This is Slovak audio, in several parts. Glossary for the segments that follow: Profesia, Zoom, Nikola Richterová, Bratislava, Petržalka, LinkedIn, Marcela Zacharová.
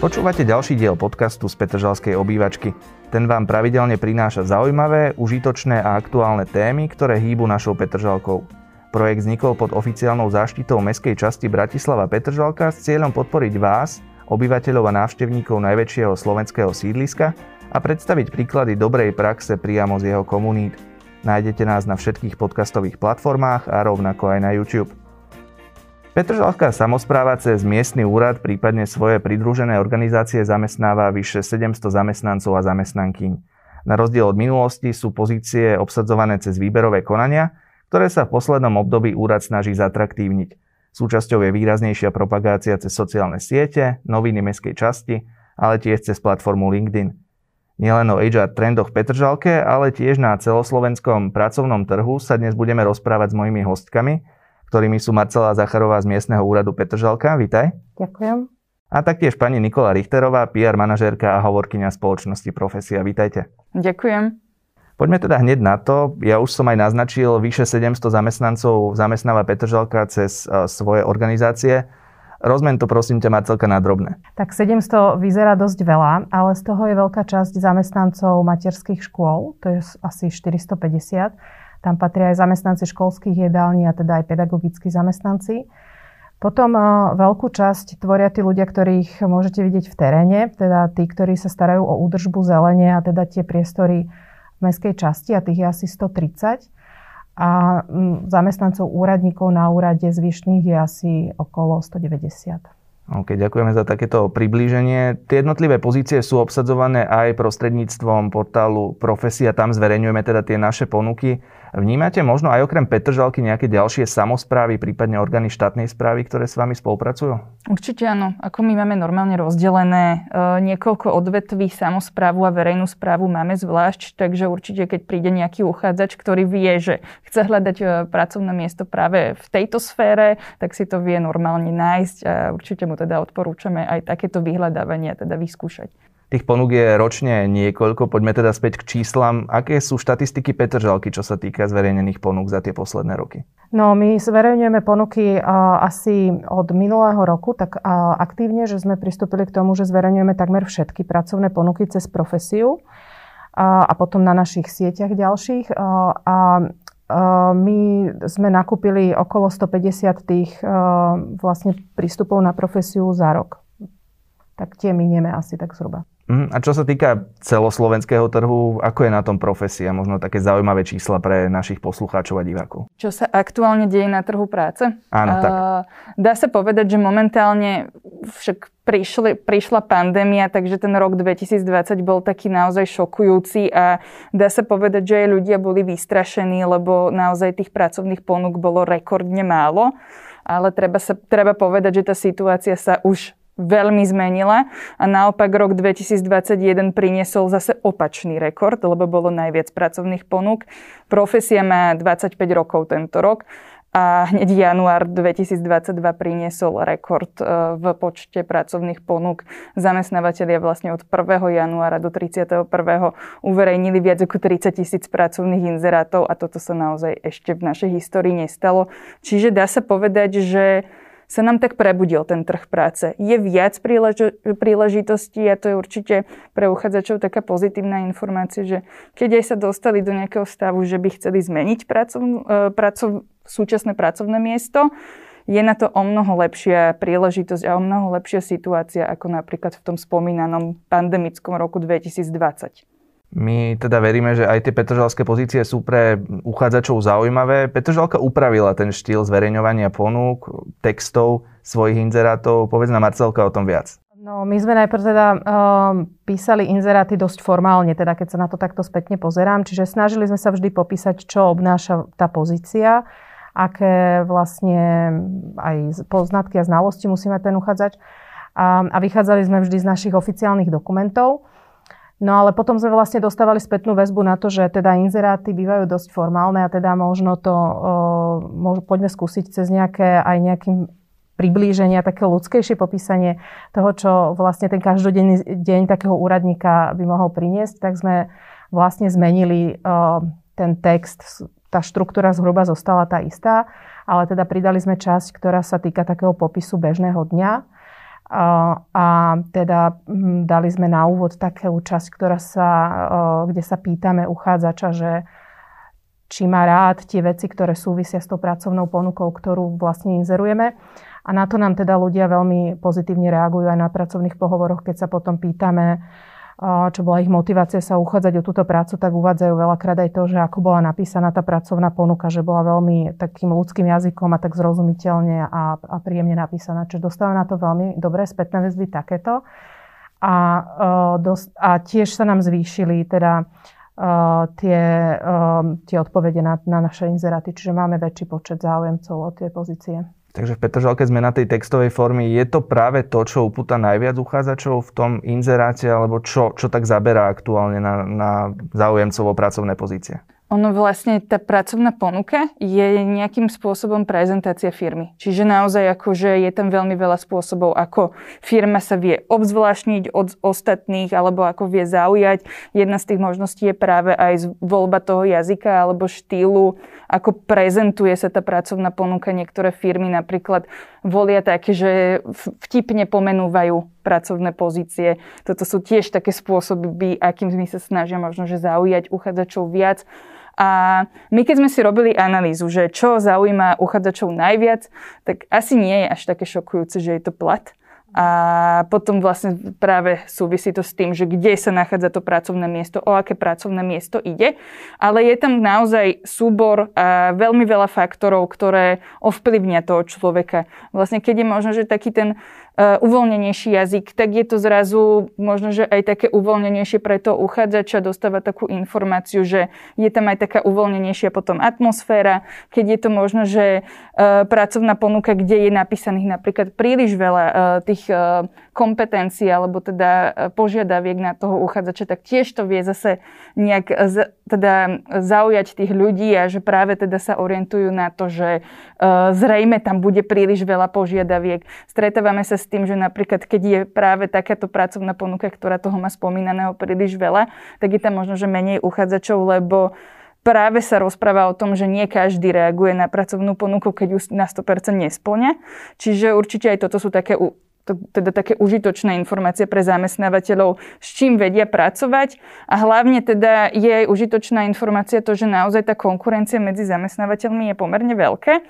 Počúvate ďalší diel podcastu z Petržalskej obývačky. Ten vám pravidelne prináša zaujímavé, užitočné a aktuálne témy, ktoré hýbu našou Petržalkou. Projekt vznikol pod oficiálnou záštitou mestskej časti Bratislava Petržalka s cieľom podporiť vás, obyvateľov a návštevníkov najväčšieho slovenského sídliska, a predstaviť príklady dobrej praxe priamo z jeho komunít. Nájdete nás na všetkých podcastových platformách a rovnako aj na YouTube. Petržalská samospráva cez miestny úrad, prípadne svoje pridružené organizácie, zamestnáva vyše 700 zamestnancov a zamestnankyň. Na rozdiel od minulosti sú pozície obsadzované cez výberové konania, ktoré sa v poslednom období úrad snaží zatraktívniť. Súčasťou je výraznejšia propagácia cez sociálne siete, noviny mestskej časti, ale tiež cez platformu LinkedIn. Nielen o HR trendoch v Petržalke, ale tiež na celoslovenskom pracovnom trhu sa dnes budeme rozprávať s mojimi hostkami, ktorými sú Marcela Zacharová z miestneho úradu Petržalka. Vitaj. Ďakujem. A taktiež pani Nikola Richterová, PR manažérka a hovorkyňa spoločnosti Profesia. Vitajte. Ďakujem. Poďme teda hneď na to. Ja už som aj naznačil, vyše 700 zamestnancov zamestnáva Petržalka cez svoje organizácie. Rozmen to, prosím ťa, Marcelka, na drobné. Tak 700 vyzerá dosť veľa, ale z toho je veľká časť zamestnancov materských škôl, to je asi 450. Tam patria aj zamestnanci školských jedální a teda aj pedagogickí zamestnanci. Potom veľkú časť tvoria tí ľudia, ktorých môžete vidieť v teréne, teda tí, ktorí sa starajú o údržbu, zelenie a teda tie priestory v mestskej časti, a tých je asi 130. A zamestnancov úradníkov na úrade zvyšných je asi okolo 190. OK, ďakujeme za takéto priblíženie. Tie jednotlivé pozície sú obsadzované aj prostredníctvom portálu Profesia, tam zverejňujeme teda tie naše ponuky. Vnímate možno aj okrem Petržalky nejaké ďalšie samosprávy, prípadne orgány štátnej správy, ktoré s vami spolupracujú? Určite áno. Ako my máme normálne rozdelené niekoľko odvetví, samosprávu a verejnú správu máme zvlášť, takže určite keď príde nejaký uchádzač, ktorý vie, že chce hľadať pracovné miesto práve v tejto sfére, tak si to vie normálne nájsť a určite mu teda odporúčame aj takéto vyhľadávanie teda vyskúšať. Tých ponúk je ročne niekoľko. Poďme teda späť k číslam. Aké sú štatistiky Petržalky, čo sa týka zverejnených ponúk za tie posledné roky? No, my zverejňujeme ponuky asi od minulého roku tak aktívne, že sme pristúpili k tomu, že zverejňujeme takmer všetky pracovné ponuky cez Profesiu a potom na našich sieťach ďalších. My sme nakúpili okolo 150 tých vlastne prístupov na Profesiu za rok. Tak tie minieme asi tak zhruba. A čo sa týka celoslovenského trhu, ako je na tom Profesia? Možno také zaujímavé čísla pre našich poslucháčov a divákov. Čo sa aktuálne deje na trhu práce? Áno, tak. Dá sa povedať, že momentálne však prišla pandémia, takže ten rok 2020 bol taký naozaj šokujúci a dá sa povedať, že aj ľudia boli vystrašení, lebo naozaj tých pracovných ponúk bolo rekordne málo. Ale treba povedať, že tá situácia sa už veľmi zmenila a naopak rok 2021 priniesol zase opačný rekord, lebo bolo najviac pracovných ponúk. Profesia má 25 rokov tento rok a hneď január 2022 priniesol rekord v počte pracovných ponúk. Zamestnávateľia vlastne od 1. januára do 31. uverejnili viac ako 30 000 pracovných inzerátov a toto sa naozaj ešte v našej histórii nestalo. Čiže dá sa povedať, že sa nám tak prebudil ten trh práce. Je viac príležitostí a to je určite pre uchádzačov taká pozitívna informácia, že keď aj sa dostali do nejakého stavu, že by chceli zmeniť súčasné pracovné miesto, je na to o mnoho lepšia príležitosť a o mnoho lepšia situácia ako napríklad v tom spomínanom pandemickom roku 2020. My teda veríme, že aj tie petržalské pozície sú pre uchádzačov zaujímavé. Petržalka upravila ten štýl zverejňovania ponúk, textov, svojich inzerátov. Povedz nám, Marcelka, o tom viac. No, my sme najprv teda písali inzeráty dosť formálne, teda keď sa na to takto spätne pozerám. Čiže snažili sme sa vždy popísať, čo obnáša tá pozícia, aké vlastne aj poznatky a znalosti musí mať ten uchádzač. A vychádzali sme vždy z našich oficiálnych dokumentov. No ale potom sme vlastne dostávali spätnú väzbu na to, že teda inzeráty bývajú dosť formálne a teda možno to poďme skúsiť cez nejakým priblíženia, také ľudskejšie popísanie toho, čo vlastne ten každodenný deň takého úradníka by mohol priniesť. Tak sme vlastne zmenili ten text, tá štruktúra zhruba zostala tá istá, ale teda pridali sme časť, ktorá sa týka takého popisu bežného dňa. A teda dali sme na úvod takú časť, kde sa pýtame uchádzača, že či má rád tie veci, ktoré súvisia s tou pracovnou ponukou, ktorú vlastne inzerujeme. A na to nám teda ľudia veľmi pozitívne reagujú aj na pracovných pohovoroch, keď sa potom pýtame, čo bola ich motivácia sa uchádzať o túto prácu, tak uvádzajú veľakrát aj to, že ako bola napísaná tá pracovná ponuka, že bola veľmi takým ľudským jazykom a tak zrozumiteľne a príjemne napísaná. Čiže dostávajú na to veľmi dobré spätné väzby takéto. A tiež sa nám zvýšili teda tie odpovede na naše inzeráty, čiže máme väčší počet záujemcov o tie pozície. Takže v Petržalke sme na tej textovej forme. Je to práve to, čo upúta najviac uchádzačov v tom inzeráte, alebo čo tak zaberá aktuálne na záujemcov o pracovné pozície? Ono vlastne, tá pracovná ponuka je nejakým spôsobom prezentácia firmy. Čiže naozaj akože je tam veľmi veľa spôsobov, ako firma sa vie obzvláštniť od ostatných, alebo ako vie zaujať. Jedna z tých možností je práve aj voľba toho jazyka alebo štýlu, ako prezentuje sa tá pracovná ponuka. Niektoré firmy napríklad volia také, že vtipne pomenúvajú pracovné pozície. Toto sú tiež také spôsoby, akým my sa snažia možno že zaujať uchádzačov viac. A my keď sme si robili analýzu, že čo zaujíma uchádzačov najviac, tak asi nie je až také šokujúce, že je to plat. A potom vlastne práve súvisí to s tým, že kde sa nachádza to pracovné miesto, o aké pracovné miesto ide. Ale je tam naozaj súbor a veľmi veľa faktorov, ktoré ovplyvnia toho človeka. Vlastne keď je možno, že taký ten uvoľnenejší jazyk, tak je to zrazu možno, že aj také uvoľnenejšie pre toho uchádzača, dostáva takú informáciu, že je tam aj taká uvoľnenejšia potom atmosféra. Keď je to možno, že pracovná ponuka, kde je napísaných napríklad príliš veľa tých kompetencií alebo teda požiadaviek na toho uchádzača, tak tiež to vie zase nejak teda zaujať tých ľudí a že práve teda sa orientujú na to, že zrejme tam bude príliš veľa požiadaviek. Stretávame sa s tým, že napríklad keď je práve takáto pracovná ponuka, ktorá toho má spomínaného príliš veľa, tak je tam možno, že menej uchádzačov, lebo práve sa rozpráva o tom, že nie každý reaguje na pracovnú ponuku, keď ju na 100% nesplňa. Čiže určite aj toto sú také užitočné informácie pre zamestnávateľov, s čím vedia pracovať. A hlavne teda je aj užitočná informácia to, že naozaj tá konkurencia medzi zamestnávateľmi je pomerne veľká.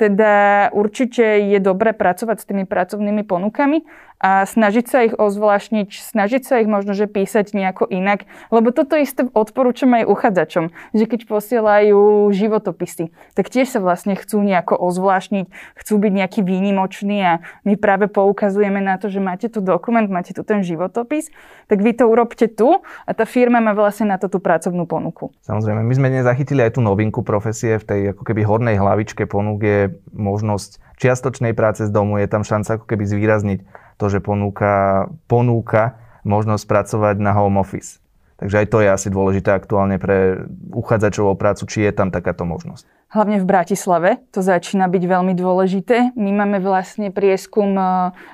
Teda určite je dobré pracovať s tými pracovnými ponukami a snažiť sa ich ozvláštniť, snažiť sa ich možno, že písať nejako inak. Lebo toto isté odporúčam aj uchádzačom, že keď posielajú životopisy, tak tiež sa vlastne chcú nejako ozvláštniť, chcú byť nejaký výnimočný a my práve poukazujeme na to, že máte tu dokument, máte tu ten životopis, tak vy to urobte tu a tá firma má vlastne na to tú pracovnú ponuku. Samozrejme, my sme dnes zachytili aj tú novinku profesie v tej ako keby hornej hlavičke ponúk je možnosť čiastočnej práce z domu, je tam šanca ako keby zvýrazniť to, že ponúka možnosť pracovať na home office. Takže aj to je asi dôležité aktuálne pre uchádzačov o prácu, či je tam takáto možnosť. Hlavne v Bratislave to začína byť veľmi dôležité. My máme vlastne prieskum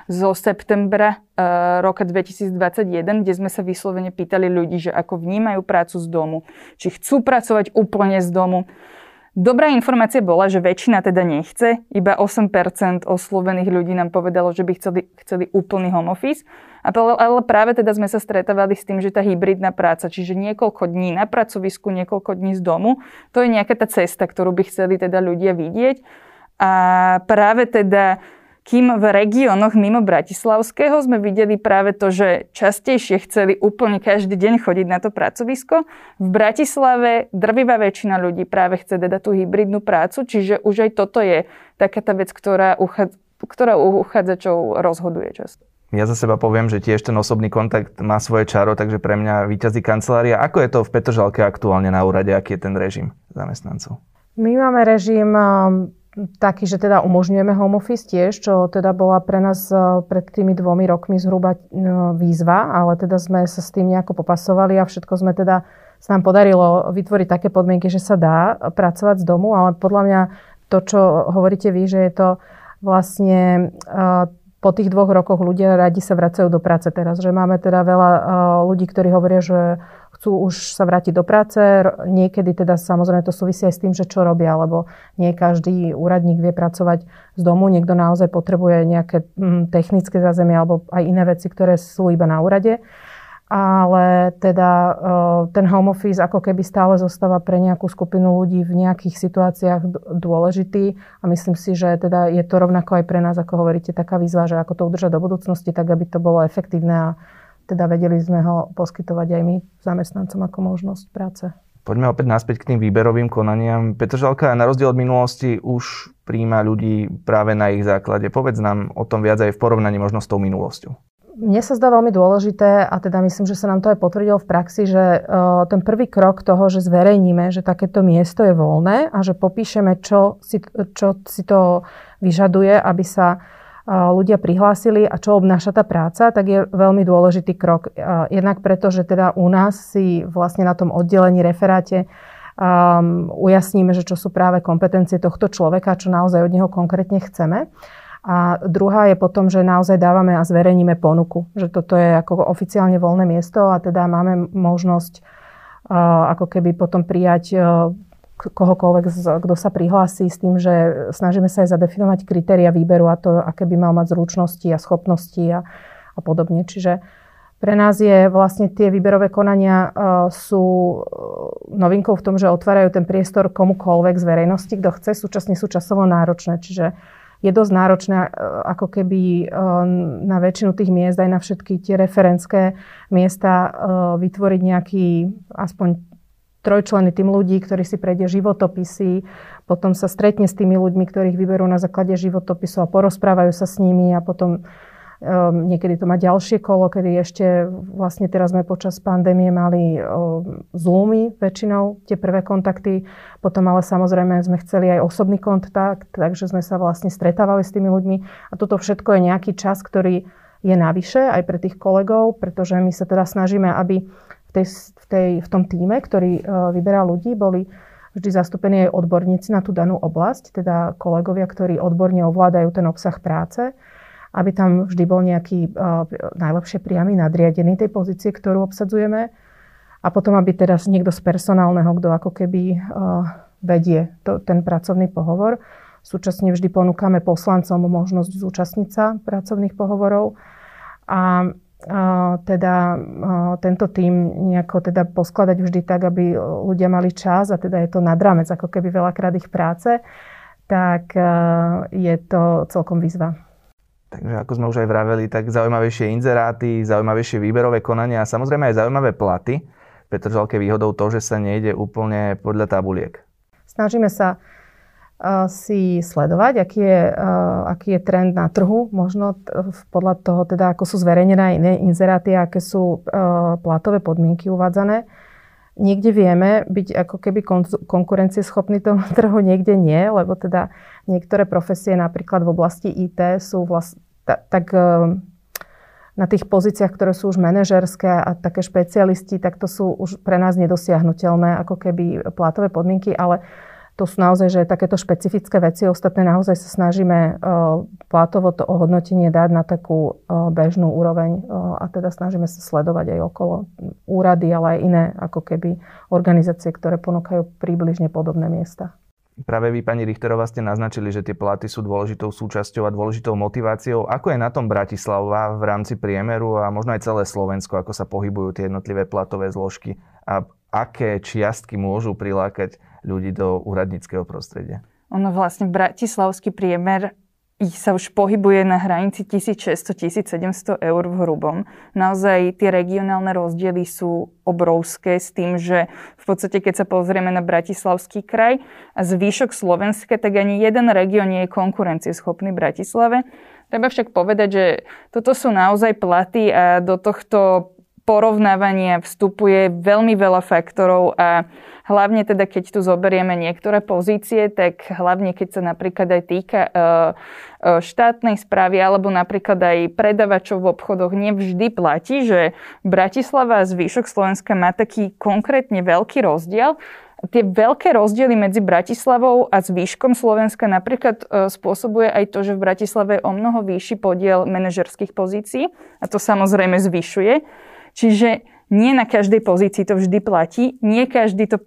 zo septembra roka 2021, kde sme sa vyslovene pýtali ľudí, že ako vnímajú prácu z domu, či chcú pracovať úplne z domu. Dobrá informácia bola, že väčšina teda nechce. Iba 8% oslovených ľudí nám povedalo, že by chceli úplný home office. Ale práve teda sme sa stretávali s tým, že tá hybridná práca, čiže niekoľko dní na pracovisku, niekoľko dní z domu, to je nejaká tá cesta, ktorú by chceli teda ľudia vidieť. A práve teda kým v regiónoch mimo Bratislavského sme videli práve to, že častejšie chceli úplne každý deň chodiť na to pracovisko. V Bratislave drvivá väčšina ľudí práve chce dať tú hybridnú prácu, čiže už aj toto je taká tá vec, ktorá u uchádzačov rozhoduje často. Ja za seba poviem, že tiež ten osobný kontakt má svoje čaro, takže pre mňa víťazí kancelária. Ako je to v Petržalke aktuálne na úrade? Aký je ten režim zamestnancov? My máme režim taký, že teda umožňujeme home office tiež, čo teda bola pre nás pred tými 2 rokmi zhruba výzva, ale teda sme sa s tým nejako popasovali a všetko sme teda, sa nám podarilo vytvoriť také podmienky, že sa dá pracovať z domu, ale podľa mňa to, čo hovoríte vy, že je to vlastne po tých 2 rokoch ľudia radi sa vracajú do práce teraz, že máme teda veľa ľudí, ktorí hovoria, že chcú už sa vrátiť do práce. Niekedy teda samozrejme to súvisí aj s tým, že čo robia, lebo nie každý úradník vie pracovať z domu. Niekto naozaj potrebuje nejaké technické zázemie alebo aj iné veci, ktoré sú iba na úrade. Ale teda ten home office ako keby stále zostáva pre nejakú skupinu ľudí v nejakých situáciách dôležitý a myslím si, že teda je to rovnako aj pre nás, ako hovoríte, taká výzva, že ako to udržať do budúcnosti, tak aby to bolo efektívne a teda vedeli sme ho poskytovať aj my zamestnancom ako možnosť práce. Poďme opäť naspäť k tým výberovým konaniam. Petržalka na rozdiel od minulosti už prijíma ľudí práve na ich základe. Povedz nám o tom viac aj v porovnaní možno s tou minulosťou. Mne sa zdá veľmi dôležité a teda myslím, že sa nám to aj potvrdilo v praxi, že ten prvý krok toho, že zverejníme, že takéto miesto je voľné a že popíšeme, čo si to vyžaduje, aby sa ľudia prihlásili a čo obnáša tá práca, tak je veľmi dôležitý krok. Jednak preto, že teda u nás si vlastne na tom oddelení referáte ujasníme, že čo sú práve kompetencie tohto človeka, čo naozaj od neho konkrétne chceme. A druhá je potom, že naozaj dávame a zverejníme ponuku, že toto je ako oficiálne voľné miesto a teda máme možnosť ako keby potom prijať kohokoľvek, kto sa prihlási s tým, že snažíme sa aj zadefinovať kritéria výberu a to, aké by mal mať zručnosti a schopnosti a podobne. Čiže pre nás je vlastne tie výberové konania sú novinkou v tom, že otvárajú ten priestor komukoľvek z verejnosti, kto chce, súčasne sú časovo náročné, čiže je dosť náročné ako keby na väčšinu tých miest, aj na všetky tie referentské miesta vytvoriť nejaký aspoň trojčlenný tým ľudí, ktorí si prejde životopisy, potom sa stretne s tými ľuďmi, ktorých vyberú na základe životopisov a porozprávajú sa s nimi a potom niekedy to má ďalšie kolo, kedy ešte vlastne teraz sme počas pandémie mali Zoomy väčšinou, tie prvé kontakty. Potom ale samozrejme sme chceli aj osobný kontakt, takže sme sa vlastne stretávali s tými ľuďmi. A toto všetko je nejaký čas, ktorý je navyše aj pre tých kolegov, pretože my sa teda snažíme, aby v tom tíme, ktorý vyberá ľudí, boli vždy zastúpení aj odborníci na tú danú oblasť, teda kolegovia, ktorí odborne ovládajú ten obsah práce, aby tam vždy bol nejaký najlepšie priamy nadriadený tej pozície, ktorú obsadzujeme. A potom, aby teda niekto z personálneho, kto ako keby vedie ten pracovný pohovor. Súčasne vždy ponúkame poslancom možnosť zúčastniť sa pracovných pohovorov. A tento tím nejako teda poskladať vždy tak, aby ľudia mali čas a teda je to nad rámec, ako keby veľakrát ich práce, tak je to celkom výzva. Takže ako sme už aj vraveli, tak zaujímavejšie inzeráty, zaujímavejšie výberové konania a samozrejme aj zaujímavé platy. Petržalke výhodou to, že sa nejde úplne podľa tabuliek. Snažíme sa si sledovať, aký je trend na trhu. Možno podľa toho, teda, ako sú zverejnené iné inzeráty, aké sú platové podmienky uvádzané. Niekde vieme byť ako keby konkurencieschopný tomu trhu, niekde nie, lebo teda niektoré profesie napríklad v oblasti IT sú tak na tých pozíciách, ktoré sú už manažerské a také špecialisti, tak to sú už pre nás nedosiahnuteľné ako keby platové podmienky, ale to sú naozaj, že takéto špecifické veci, ostatné naozaj sa snažíme platovo to ohodnotenie dať na takú bežnú úroveň a teda snažíme sa sledovať aj okolo úrady, ale aj iné ako keby organizácie, ktoré ponúkajú približne podobné miesta. Práve vy, pani Richterová, ste naznačili, že tie platy sú dôležitou súčasťou a dôležitou motiváciou. Ako je na tom Bratislava v rámci priemeru a možno aj celé Slovensko, ako sa pohybujú tie jednotlivé platové zložky a aké čiastky môžu prilákať ľudí do úradníckeho prostredia? Ono vlastne bratislavský priemer sa už pohybuje na hranici 1600-1700 eur v hrubom. Naozaj tie regionálne rozdiely sú obrovské s tým, že v podstate keď sa pozrieme na Bratislavský kraj a zvyšok Slovenska, tak ani jeden región nie je konkurencieschopný Bratislave. Treba však povedať, že toto sú naozaj platy a do tohto porovnávania vstupuje veľmi veľa faktorov a hlavne teda, keď tu zoberieme niektoré pozície, tak hlavne keď sa napríklad aj týka štátnej správy alebo napríklad aj predavačov v obchodoch, nevždy platí, že Bratislava a zvyšok Slovenska má taký konkrétne veľký rozdiel. Tie veľké rozdiely medzi Bratislavou a zvýškom Slovenska napríklad spôsobuje aj to, že v Bratislave je o mnoho vyšší podiel manažerských pozícií a to samozrejme zvyšuje. Čiže Nie na každej pozícii to vždy platí, nie každý to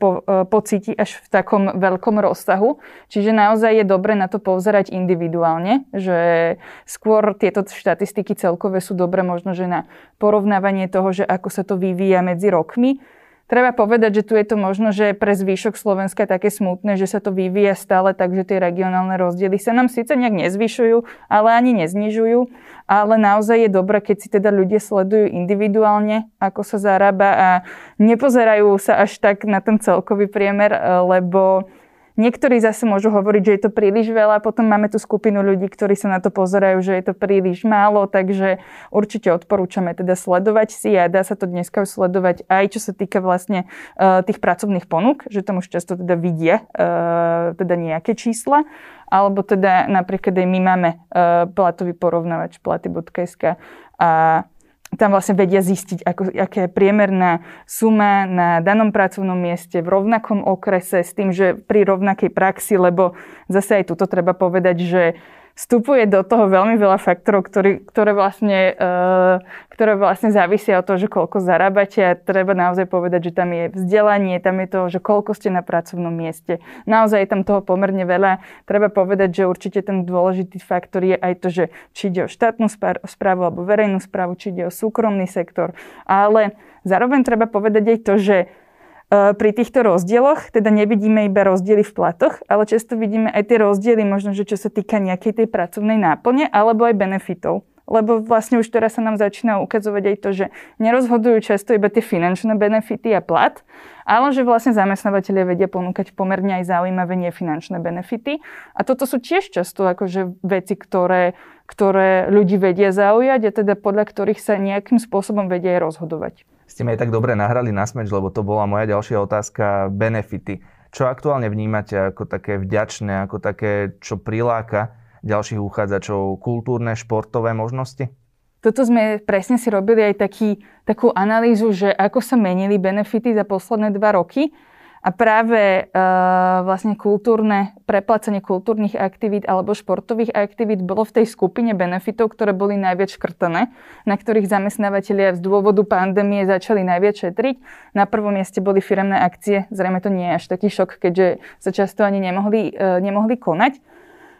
pocíti až v takom veľkom rozsahu, čiže naozaj je dobre na to pozerať individuálne, že skôr tieto štatistiky celkové sú dobre možno, že na porovnávanie toho, že ako sa to vyvíja medzi rokmi. Treba povedať, že tu je to možno, že pre zvyšok Slovenska také smutné, že sa to vyvíja stále, takže tie regionálne rozdiely sa nám síce nejak nezvyšujú, ale ani neznižujú. Ale naozaj je dobré, keď si teda ľudia sledujú individuálne, ako sa zarába a nepozerajú sa až tak na ten celkový priemer, lebo niektorí zase môžu hovoriť, že je to príliš veľa. Potom máme tú skupinu ľudí, ktorí sa na to pozerajú, že je to príliš málo, takže určite odporúčame teda sledovať si a dá sa to dneska už sledovať aj čo sa týka vlastne tých pracovných ponúk, že tam už často teda vidia teda nejaké čísla. Alebo teda napríklad aj my máme platový porovnávač platy.sk a tam vlastne vedia zistiť, aká je priemerná suma na danom pracovnom mieste v rovnakom okrese s tým, že pri rovnakej praxi, lebo zase aj tuto treba povedať, že vstupuje do toho veľmi veľa faktorov, ktoré vlastne závisia od toho, že koľko zarábate a treba naozaj povedať, že tam je vzdelanie, tam je to, že koľko ste na pracovnom mieste. Naozaj je tam toho pomerne veľa. Treba povedať, že určite ten dôležitý faktor je aj to, že či ide o štátnu správu alebo verejnú správu, či ide o súkromný sektor. Ale zároveň treba povedať aj to, že pri týchto rozdieloch, teda nevidíme iba rozdiely v platoch, ale často vidíme aj tie rozdiely, možno, že čo sa týka nejakej tej pracovnej náplne, alebo aj benefitov. Lebo vlastne už teraz sa nám začína ukazovať aj to, že nerozhodujú často iba tie finančné benefity a plat, ale že vlastne zamestnávateľia vedia ponúkať pomerne aj zaujímavé nefinančné benefity. A toto sú tiež často akože veci, ktoré ľudí vedia zaujať a teda podľa ktorých sa nejakým spôsobom vedia aj rozhodovať. Ste mi aj tak dobre nahrali na smeč, lebo to bola moja ďalšia otázka, benefity. Čo aktuálne vnímate ako také vďačné, ako také, čo priláka ďalších uchádzačov, kultúrne, športové možnosti? Toto sme presne si robili aj takú analýzu, že ako sa menili benefity za posledné 2 roky. A práve vlastne preplácanie kultúrnych aktivít alebo športových aktivít bolo v tej skupine benefitov, ktoré boli najviac škrtané, na ktorých zamestnávateľia z dôvodu pandémie začali najviac šetriť. Na prvom mieste boli firemné akcie, zrejme to nie je až taký šok, keďže sa často ani nemohli konať.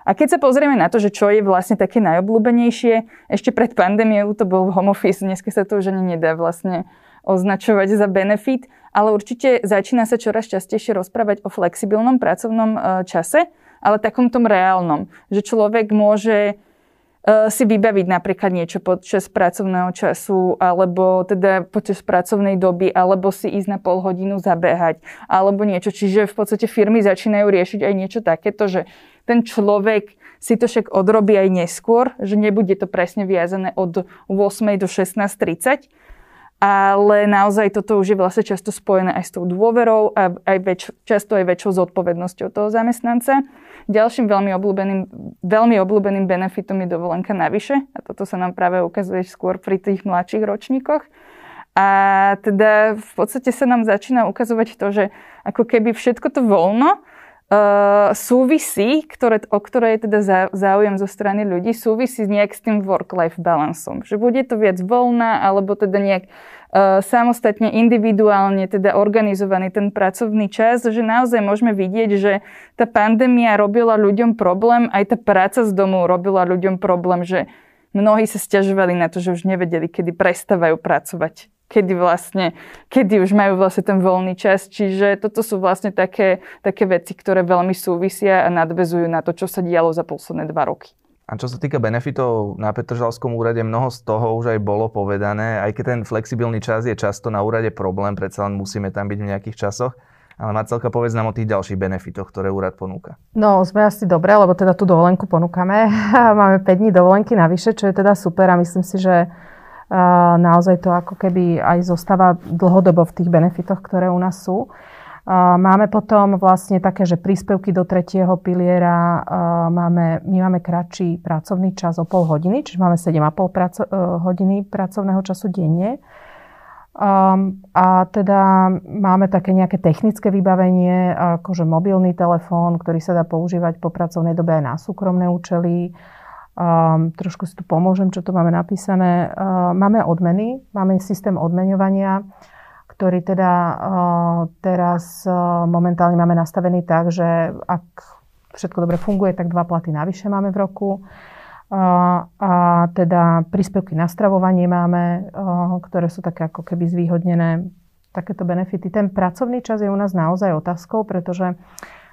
A keď sa pozrieme na to, že čo je vlastne také najobľúbenejšie, ešte pred pandémiou to bol home office, dneska sa to už ani nedá vlastne označovať za benefit, ale určite začína sa čoraz častejšie rozprávať o flexibilnom pracovnom čase, ale takom tom reálnom, že človek môže si vybaviť napríklad niečo počas pracovného času, alebo teda počas pracovnej doby, alebo si ísť na pol hodinu zabehať, alebo niečo. Čiže v podstate firmy začínajú riešiť aj niečo takéto, že ten človek si to však odrobí aj neskôr, že nebude to presne viazané od 8 do 16:30, ale naozaj toto už je vlastne často spojené aj s tou dôverou a často aj väčšou zodpovednosťou toho zamestnanca. Ďalším veľmi obľúbeným benefitom je dovolenka navyše a toto sa nám práve ukazuje skôr pri tých mladších ročníkoch. A teda v podstate sa nám začína ukazovať to, že ako keby všetko to voľno súvisí, o ktoré je teda záujem zo strany ľudí, súvisí nejak s tým work-life balanceom. Že bude to viac voľná, alebo teda nejak samostatne, individuálne teda organizovaný ten pracovný čas, že naozaj môžeme vidieť, že tá pandémia robila ľuďom problém, aj tá práca z domu robila ľuďom problém, že mnohí sa sťažovali na to, že už nevedeli, kedy prestávajú pracovať. Kedy už majú vlastne ten voľný čas. Čiže toto sú vlastne také veci, ktoré veľmi súvisia a nadväzujú na to, čo sa dialo za posledné 2 roky. A čo sa týka benefitov na Petržalskom úrade, mnoho z toho už aj bolo povedané, aj keď ten flexibilný čas je často na úrade problém, predsa len musíme tam byť v nejakých časoch. Ale Marcelka, povedz nám o tých ďalších benefitoch, ktoré úrad ponúka. No, sme asi dobré, lebo teda tú dovolenku ponúkame. Máme 5 dní dovolenky navyše, čo je teda super a myslím si, že naozaj to ako keby aj zostáva dlhodobo v tých benefitoch, ktoré u nás sú. Máme potom vlastne také, že príspevky do 3. piliera, my máme kratší pracovný čas o pol hodiny, čiže máme 7,5 hodiny pracovného času denne. A teda máme také nejaké technické vybavenie, akože mobilný telefón, ktorý sa dá používať po pracovnej dobe aj na súkromné účely. Trošku si tu pomôžem, čo tu máme napísané. Máme odmeny, máme systém odmeňovania, ktorý teda teraz momentálne máme nastavený tak, že ak všetko dobre funguje, tak 2 platy navyše máme v roku. A teda príspevky na stravovanie máme, ktoré sú také ako keby zvýhodnené, takéto benefity. Ten pracovný čas je u nás naozaj otázkou, pretože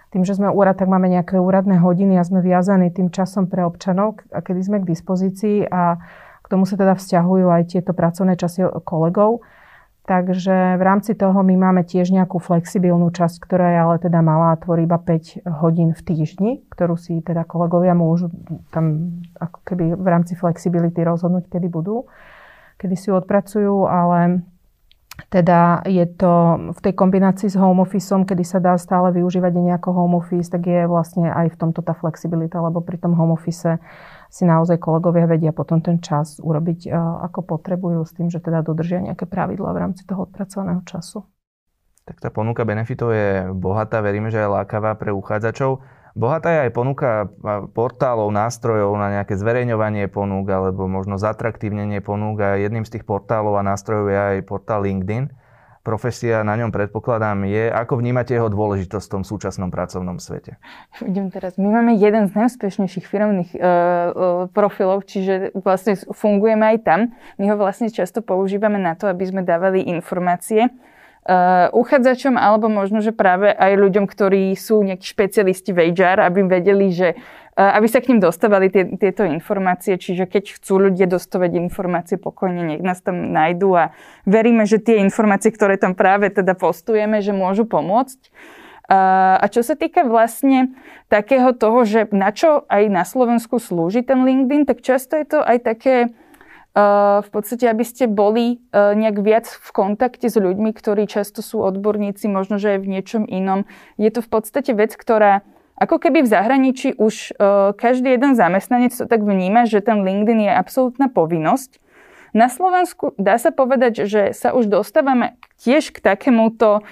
tým, že sme úrad, tak máme nejaké úradné hodiny a sme viazaní tým časom pre občanov, kedy sme k dispozícii, a k tomu sa teda vzťahujú aj tieto pracovné časy kolegov. Takže v rámci toho my máme tiež nejakú flexibilnú časť, ktorá je ale teda malá, tvorí iba 5 hodín v týždni, ktorú si teda kolegovia môžu tam ako keby v rámci flexibility rozhodnúť, kedy budú, kedy si ju odpracujú, ale teda je to v tej kombinácii s home officeom, kedy sa dá stále využívať nejako home office, tak je vlastne aj v tomto tá flexibilita, lebo pri tom home office si naozaj kolegovia vedia potom ten čas urobiť ako potrebujú, s tým, že teda dodržia nejaké pravidlá v rámci toho odpracovaného času. Tak tá ponuka benefitov je bohatá, veríme, že je lákavá pre uchádzačov. Bohatá je aj ponuka portálov, nástrojov na nejaké zverejňovanie ponúk alebo možno zatraktívnenie ponúk, a jedným z tých portálov a nástrojov je aj portál LinkedIn. Profesia na ňom, predpokladám, je. Ako vnímate jeho dôležitosť v tom súčasnom pracovnom svete? Idem teraz. My máme jeden z najúspešnejších firemných profilov, čiže vlastne fungujeme aj tam. My ho vlastne často používame na to, aby sme dávali informácie uchádzačom, alebo možno, že práve aj ľuďom, ktorí sú nejakí špecialisti v HR, aby vedeli, že aby sa k ním dostávali tieto informácie. Čiže keď chcú ľudia dostávať informácie pokojne, nech nás tam nájdú, a veríme, že tie informácie, ktoré tam práve teda postujeme, že môžu pomôcť. A čo sa týka vlastne takého toho, že na čo aj na Slovensku slúži ten LinkedIn, tak často je to aj také v podstate, aby ste boli nejak viac v kontakte s ľuďmi, ktorí často sú odborníci, možno, že aj v niečom inom. Je to v podstate vec, ktorá ako keby v zahraničí už každý jeden zamestnanec to tak vníma, že ten LinkedIn je absolútna povinnosť. Na Slovensku dá sa povedať, že sa už dostávame tiež k takémuto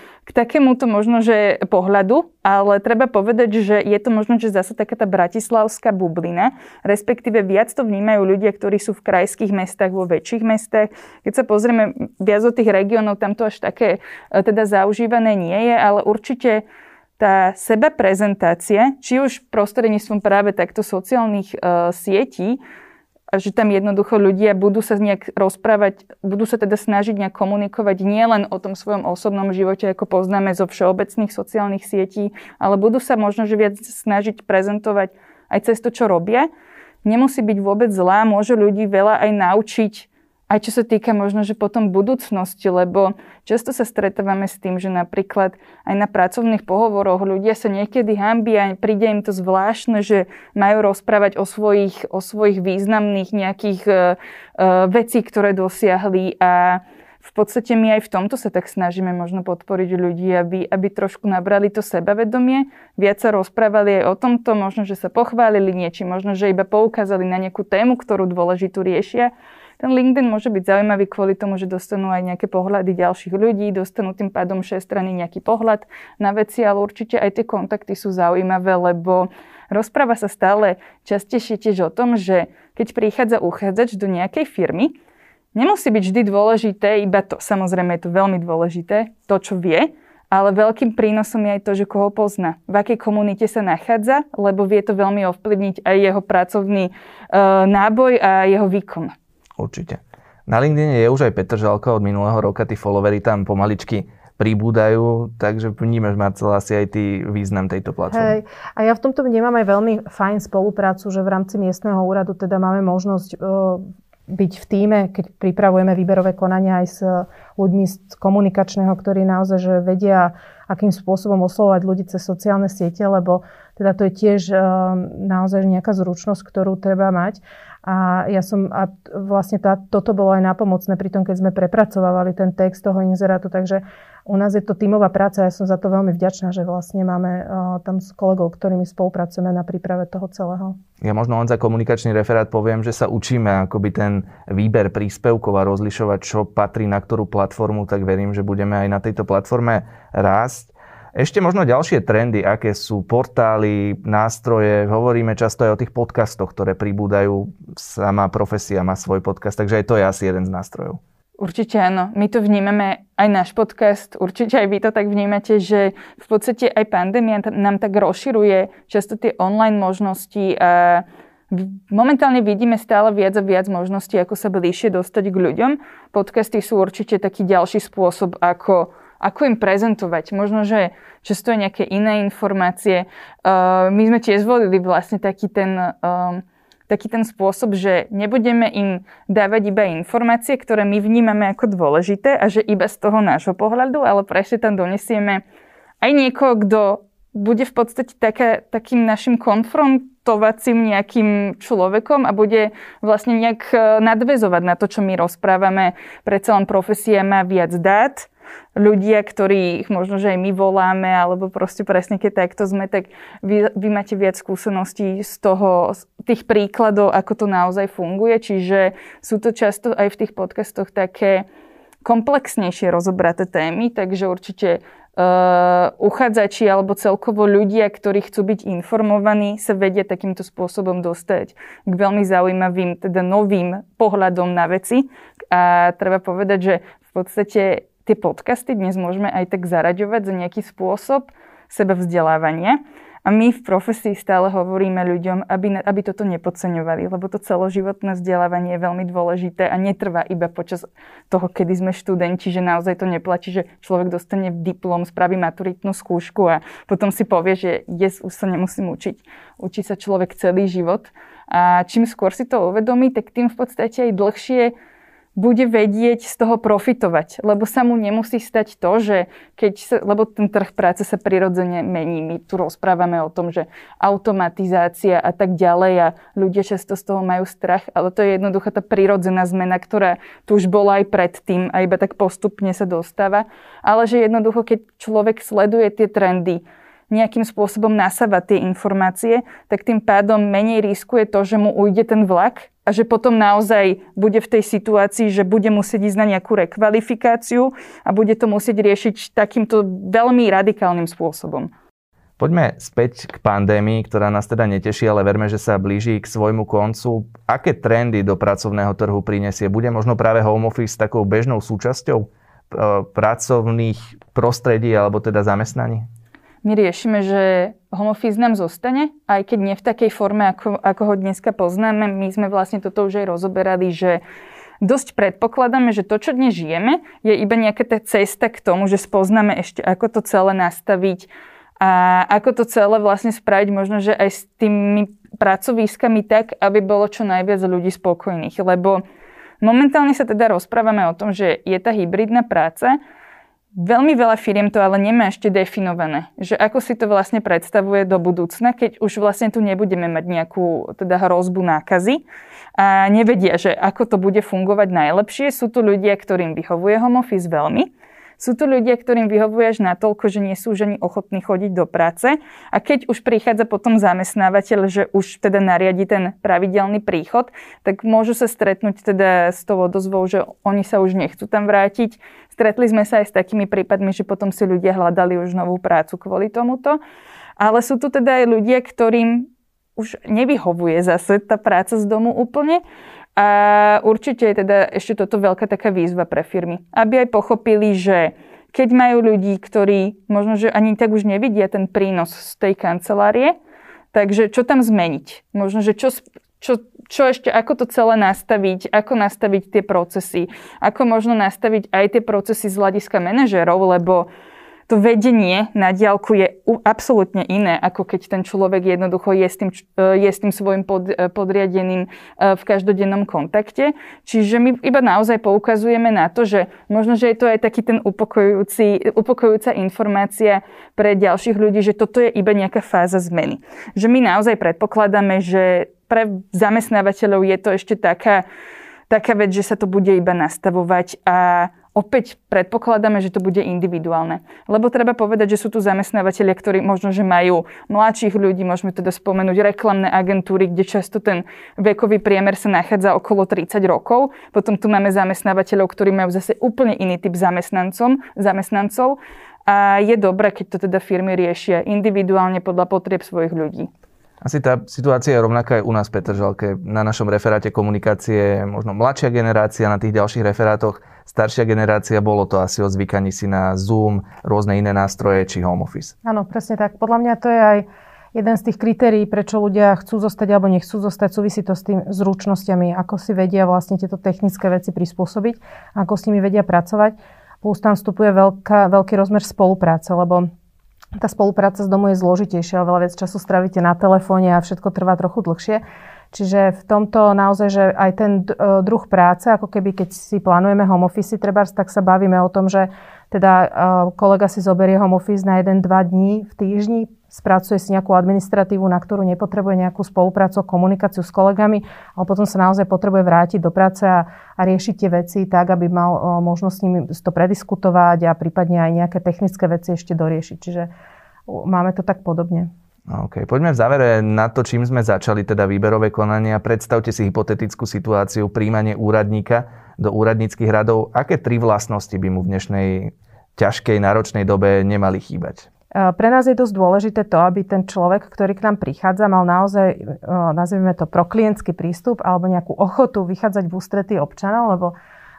možno, že pohľadu, ale treba povedať, že je to možno, že zase taká tá bratislavská bublina, respektíve viac to vnímajú ľudia, ktorí sú v krajských mestách, vo väčších mestách. Keď sa pozrieme viac do tých regiónov, tam to až také teda zaužívané nie je, ale určite tá sebaprezentácia, či už prostredníctvom práve takto sociálnych sietí, že tam jednoducho ľudia budú sa nejak rozprávať, budú sa teda snažiť nejak komunikovať nielen o tom svojom osobnom živote, ako poznáme zo všeobecných sociálnych sietí, ale budú sa možno, že viac snažiť prezentovať aj cez to, čo robia. Nemusí byť vôbec zlá, môže ľudí veľa aj naučiť, aj čo sa týka možno, že potom budúcnosti, lebo často sa stretávame s tým, že napríklad aj na pracovných pohovoroch ľudia sa niekedy hanbia a príde im to zvláštne, že majú rozprávať o svojich významných nejakých vecí, ktoré dosiahli, a v podstate my aj v tomto sa tak snažíme možno podporiť ľudí, aby trošku nabrali to sebavedomie, viac sa rozprávali aj o tomto, možno, že sa pochválili niečím, možno, že iba poukázali na nejakú tému, ktorú dôležitú riešia. Ten LinkedIn môže byť zaujímavý kvôli tomu, že dostanú aj nejaké pohľady ďalších ľudí, dostanú tým pádom všestranný nejaký pohľad na veci, ale určite aj tie kontakty sú zaujímavé, lebo rozpráva sa stále častejšie tiež o tom, že keď prichádza uchádzač do nejakej firmy, nemusí byť vždy dôležité, iba to, samozrejme je to veľmi dôležité, to, čo vie, ale veľkým prínosom je aj to, že koho pozná, v akej komunite sa nachádza, lebo vie to veľmi ovplyvniť aj jeho pracovný náboj a jeho výkon. Určite. Na LinkedIne je už aj Petržalka od minulého roka, tí followery tam pomaličky pribúdajú, takže vnímaš, Marcela, asi aj ty význam tejto platformy. Hej. A ja v tomto vnímam aj veľmi fajn spoluprácu, že v rámci miestneho úradu teda máme možnosť byť v tíme, keď pripravujeme výberové konania aj s ľuďmi z komunikačného, ktorí naozaj že vedia, akým spôsobom oslovovať ľudí cez sociálne siete, lebo teda to je tiež naozaj nejaká zručnosť, ktorú treba mať. A ja som, a vlastne toto bolo aj nápomocné pri tom, keď sme prepracovávali ten text toho inzerátu, takže u nás je to tímová práca, ja som za to veľmi vďačná, že vlastne máme tam s kolegou, ktorými spolupracujeme na príprave toho celého. Ja možno len za komunikačný referát poviem, že sa učíme akoby ten výber príspevkov a rozlišovať, čo patrí na ktorú platformu, tak verím, že budeme aj na tejto platforme rásť. Ešte možno ďalšie trendy, aké sú portály, nástroje. Hovoríme často aj o tých podcastoch, ktoré pribúdajú. Sama Profesia má svoj podcast, takže aj to je asi jeden z nástrojov. Určite áno. My to vnímame, aj náš podcast, určite aj vy to tak vnímate, že v podstate aj pandémia nám tak rozširuje často tie online možnosti. A momentálne vidíme stále viac a viac možností, ako sa bližšie dostať k ľuďom. Podcasty sú určite taký ďalší spôsob, ako im prezentovať. Možno, že často je nejaké iné informácie. My sme tiež zvolili vlastne taký ten spôsob, že nebudeme im dávať iba informácie, ktoré my vnímame ako dôležité a že iba z toho nášho pohľadu, ale presne tam donesieme aj niekoho, kto bude v podstate takým našim konfrontovacím nejakým človekom a bude vlastne nejak nadväzovať na to, čo my rozprávame. Predsa len Profesia má viac dát. Ľudia, ktorých možno, že aj my voláme, alebo proste presne keď takto sme, tak vy máte viac skúseností z tých príkladov, ako to naozaj funguje. Čiže sú to často aj v tých podcastoch také komplexnejšie rozobraté témy, takže určite uchádzači alebo celkovo ľudia, ktorí chcú byť informovaní, sa vedia takýmto spôsobom dostať k veľmi zaujímavým, teda novým pohľadom na veci. A treba povedať, že v podstate tie podcasty dnes môžeme aj tak zaraďovať za nejaký spôsob sebavzdelávania. A my v Profesii stále hovoríme ľuďom, aby toto nepodceňovali, lebo to celoživotné vzdelávanie je veľmi dôležité a netrvá iba počas toho, kedy sme študenti, že naozaj to neplatí, že človek dostane diplom, spraví maturitnú skúšku a potom si povie, že už sa nemusím učiť. Učí sa človek celý život a čím skôr si to uvedomí, tak tým v podstate aj dlhšie bude vedieť z toho profitovať, lebo sa mu nemusí stať to, že lebo ten trh práce sa prirodzene mení. My tu rozprávame o tom, že automatizácia a tak ďalej a ľudia často z toho majú strach, ale to je jednoduchá tá prirodzená zmena, ktorá tu už bola aj predtým a iba tak postupne sa dostáva. Ale že jednoducho, keď človek sleduje tie trendy, nejakým spôsobom nasáva tie informácie, tak tým pádom menej riskuje to, že mu ujde ten vlak a že potom naozaj bude v tej situácii, že bude musieť ísť na nejakú rekvalifikáciu a bude to musieť riešiť takýmto veľmi radikálnym spôsobom. Poďme späť k pandémii, ktorá nás teda neteší, ale verme, že sa blíži k svojmu koncu. Aké trendy do pracovného trhu prinesie? Bude možno práve home office takou bežnou súčasťou pracovných prostredí alebo teda zamestnaní? My riešime, že home office nám zostane, aj keď nie v takej forme, ako ho dneska poznáme. My sme vlastne toto už aj rozoberali, že dosť predpokladáme, že to, čo dnes žijeme, je iba nejaká tá cesta k tomu, že spoznáme ešte, ako to celé nastaviť a ako to celé vlastne spraviť možno, že aj s tými pracoviskami tak, aby bolo čo najviac ľudí spokojných. Lebo momentálne sa teda rozprávame o tom, že je tá hybridná práca. Veľmi veľa firiem to ale nemá ešte definované, že ako si to vlastne predstavuje do budúcna, keď už vlastne tu nebudeme mať nejakú teda hrozbu nákazy a nevedia, že ako to bude fungovať najlepšie. Sú tu ľudia, ktorým vyhovuje home office veľmi. Sú tu ľudia, ktorým vyhovuje až natoľko, že nie sú ani ochotní chodiť do práce. A keď už prichádza potom zamestnávateľ, že už teda nariadi ten pravidelný príchod, tak môžu sa stretnúť teda s tou odozvou, že oni sa už nechcú tam vrátiť. Stretli sme sa aj s takými prípadmi, že potom si ľudia hľadali už novú prácu kvôli tomuto. Ale sú tu teda aj ľudia, ktorým už nevyhovuje zase tá práca z domu úplne. A určite je teda ešte toto veľká taká výzva pre firmy. Aby aj pochopili, že keď majú ľudí, ktorí možno, že ani tak už nevidia ten prínos z tej kancelárie, takže čo tam zmeniť? Možno, že čo ešte, ako to celé nastaviť, ako nastaviť tie procesy, ako možno nastaviť aj tie procesy z hľadiska manažérov, lebo to vedenie na diaľku je absolútne iné, ako keď ten človek jednoducho je s tým svojim podriadeným v každodennom kontakte. Čiže my iba naozaj poukazujeme na to, že možno, že je to aj taký ten upokojujúca informácia pre ďalších ľudí, že toto je iba nejaká fáza zmeny. Že my naozaj predpokladáme, že pre zamestnávateľov je to ešte taká vec, že sa to bude iba nastavovať a opäť predpokladáme, že to bude individuálne. Lebo treba povedať, že sú tu zamestnávateľia, ktorí možno, že majú mladších ľudí, môžeme teda spomenúť reklamné agentúry, kde často ten vekový priemer sa nachádza okolo 30 rokov. Potom tu máme zamestnávateľov, ktorí majú zase úplne iný typ zamestnancov. a je dobré, keď to teda firmy riešia individuálne podľa potrieb svojich ľudí. Asi tá situácia je rovnaká aj u nás v Petržalke. Na našom referáte komunikácie možno mladšia generácia, na tých ďalších referátoch staršia generácia, bolo to asi o zvykaní si na Zoom, rôzne iné nástroje či home office. Áno, presne tak. Podľa mňa to je aj jeden z tých kritérií, prečo ľudia chcú zostať alebo nechcú zostať, súvisí to s tým zručnosťami, ako si vedia vlastne tieto technické veci prispôsobiť, ako s nimi vedia pracovať. Plus tam vstupuje veľký rozmer spolupráce, lebo tá spolupráca z domu je zložitejšia, veľa viac času strávite na telefóne a všetko trvá trochu dlhšie. Čiže v tomto naozaj, že aj ten druh práce, ako keby keď si plánujeme home office, tak sa bavíme o tom, že teda kolega si zoberie home office na 1-2 dní v týždni, spracuje si nejakú administratívu, na ktorú nepotrebuje nejakú spoluprácu, komunikáciu s kolegami, ale potom sa naozaj potrebuje vrátiť do práce a riešiť tie veci tak, aby mal možnosť s nimi to prediskutovať a prípadne aj nejaké technické veci ešte doriešiť. Čiže máme to tak podobne. OK, poďme v závere na to, čím sme začali, teda výberové konania. Predstavte si hypotetickú situáciu, príjmanie úradníka do úradníckych radov. Aké tri vlastnosti by mu v dnešnej ťažkej, náročnej dobe nemali chýbať? Pre nás je dosť dôležité to, aby ten človek, ktorý k nám prichádza, mal naozaj, nazvime to, proklientský prístup alebo nejakú ochotu vychádzať v ústretí občanov, lebo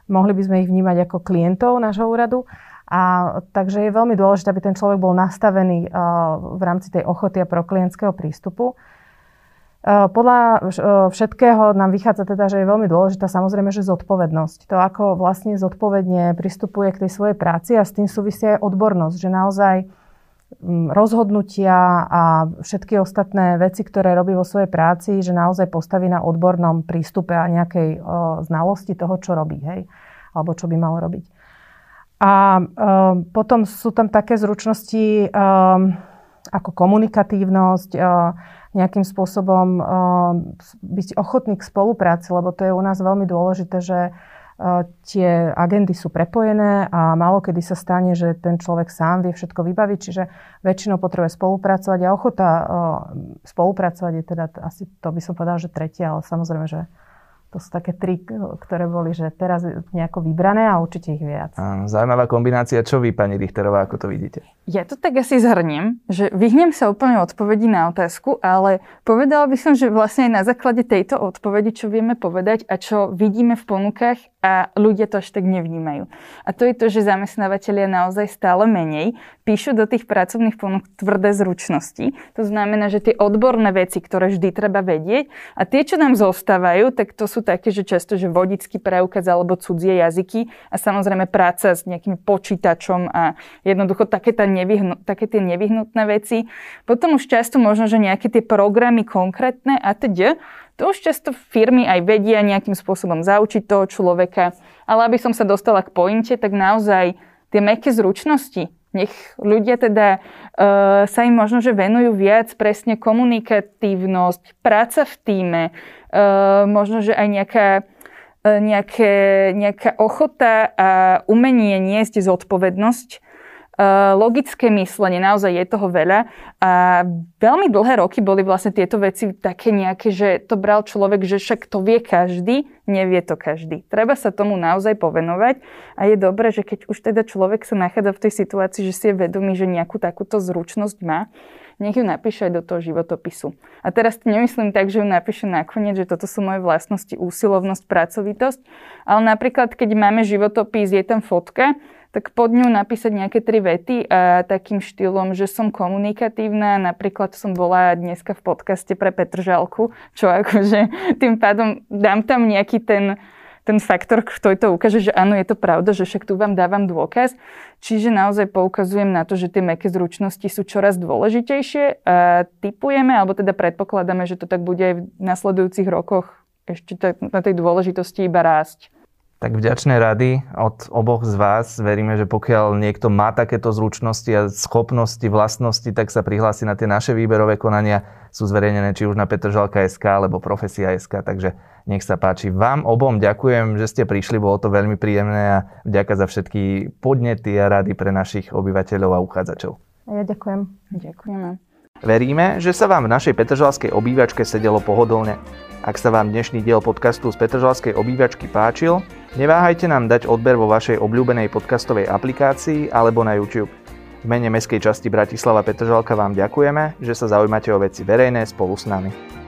mohli by sme ich vnímať ako klientov nášho úradu. A takže je veľmi dôležité, aby ten človek bol nastavený v rámci tej ochoty a proklientského prístupu. Podľa všetkého nám vychádza teda, že je veľmi dôležitá samozrejme, že zodpovednosť. To, ako vlastne zodpovedne pristupuje k tej svojej práci a s tým súvisí aj odbornosť, že naozaj rozhodnutia a všetky ostatné veci, ktoré robí vo svojej práci, že naozaj postaví na odbornom prístupe a nejakej znalosti toho, čo robí, hej, alebo čo by mal robiť. A potom sú tam také zručnosti ako komunikatívnosť, nejakým spôsobom byť ochotný k spolupráci, lebo to je u nás veľmi dôležité, že tie agendy sú prepojené a málo kedy sa stane, že ten človek sám vie všetko vybaviť, čiže väčšinou potrebuje spolupracovať a ochota spolupracovať je teda, asi to by som povedala, že tretia, ale samozrejme, že to sú také tri, ktoré boli, že teraz nejako vybrané a určite ich viac. Áno, zaujímavá kombinácia. Čo vy, pani Richterová, ako to vidíte? Ja to tak asi zhrniem, že vyhnem sa úplne odpovedi na otázku, ale povedala by som, že vlastne aj na základe tejto odpovedi, čo vieme povedať a čo vidíme v ponukách a ľudia to až tak nevnímajú. A to je to, že zamestnávateľia naozaj stále menej píšu do tých pracovných ponúk tvrdé zručnosti. To znamená, že tie odborné veci, ktoré vždy treba vedieť a tie, čo nám zostávajú, tak to sú také, že často, že vodický preukaz alebo cudzie jazyky a samozrejme práca s nejakým počítačom a jednoducho také tie nevyhnutné veci. Potom už často možno, že nejaké tie programy konkrétne a teda, to už často firmy aj vedia nejakým spôsobom zaučiť toho človeka. Ale aby som sa dostala k pointe, tak naozaj tie mäkké zručnosti, nech ľudia teda sa im možno, že venujú viac, presne komunikatívnosť, práca v tíme, možno, že aj nejaká ochota a umenie niesť zodpovednosť, logické myslenie, naozaj je toho veľa a veľmi dlhé roky boli vlastne tieto veci také nejaké, že to bral človek, že však to vie každý, nevie to každý. Treba sa tomu naozaj povenovať a je dobré, že keď už teda človek sa nachádza v tej situácii, že si je vedomý, že nejakú takúto zručnosť má, nech ju napíše aj do toho životopisu. A teraz to nemyslím tak, že ju napíše nakoniec, že toto sú moje vlastnosti, úsilovnosť, pracovitosť, ale napríklad, keď máme životopis, je tam fotka, tak pod ňou napísať nejaké tri vety a takým štýlom, že som komunikatívna, napríklad som bola dneska v podcaste pre Petržalku, čo akože tým pádom dám tam nejaký ten faktor, ktorý to ukáže, že áno, je to pravda, že však tu vám dávam dôkaz. Čiže naozaj poukazujem na to, že tie mäkké zručnosti sú čoraz dôležitejšie a tipujeme, alebo teda predpokladáme, že to tak bude aj v nasledujúcich rokoch ešte na tej dôležitosti iba rásť. Tak vďačné rady od oboch z vás. Veríme, že pokiaľ niekto má takéto zručnosti a schopnosti, vlastnosti, tak sa prihlási na tie naše výberové konania. Sú zverejnené či už na Petržalka.sk alebo Profesia.sk, takže nech sa páči. Vám obom ďakujem, že ste prišli, bolo to veľmi príjemné a vďaka za všetky podnety a rady pre našich obyvateľov a uchádzačov. Ja ďakujem. Ďakujeme. Veríme, že sa vám v našej petržalskej obývačke sedelo pohodlne. Ak sa vám dnešný diel podcastu z Petržalskej obývačky páčil, neváhajte nám dať odber vo vašej obľúbenej podcastovej aplikácii alebo na YouTube. V mene mestskej časti Bratislava Petržalka vám ďakujeme, že sa zaujímate o veci verejné spolu s nami.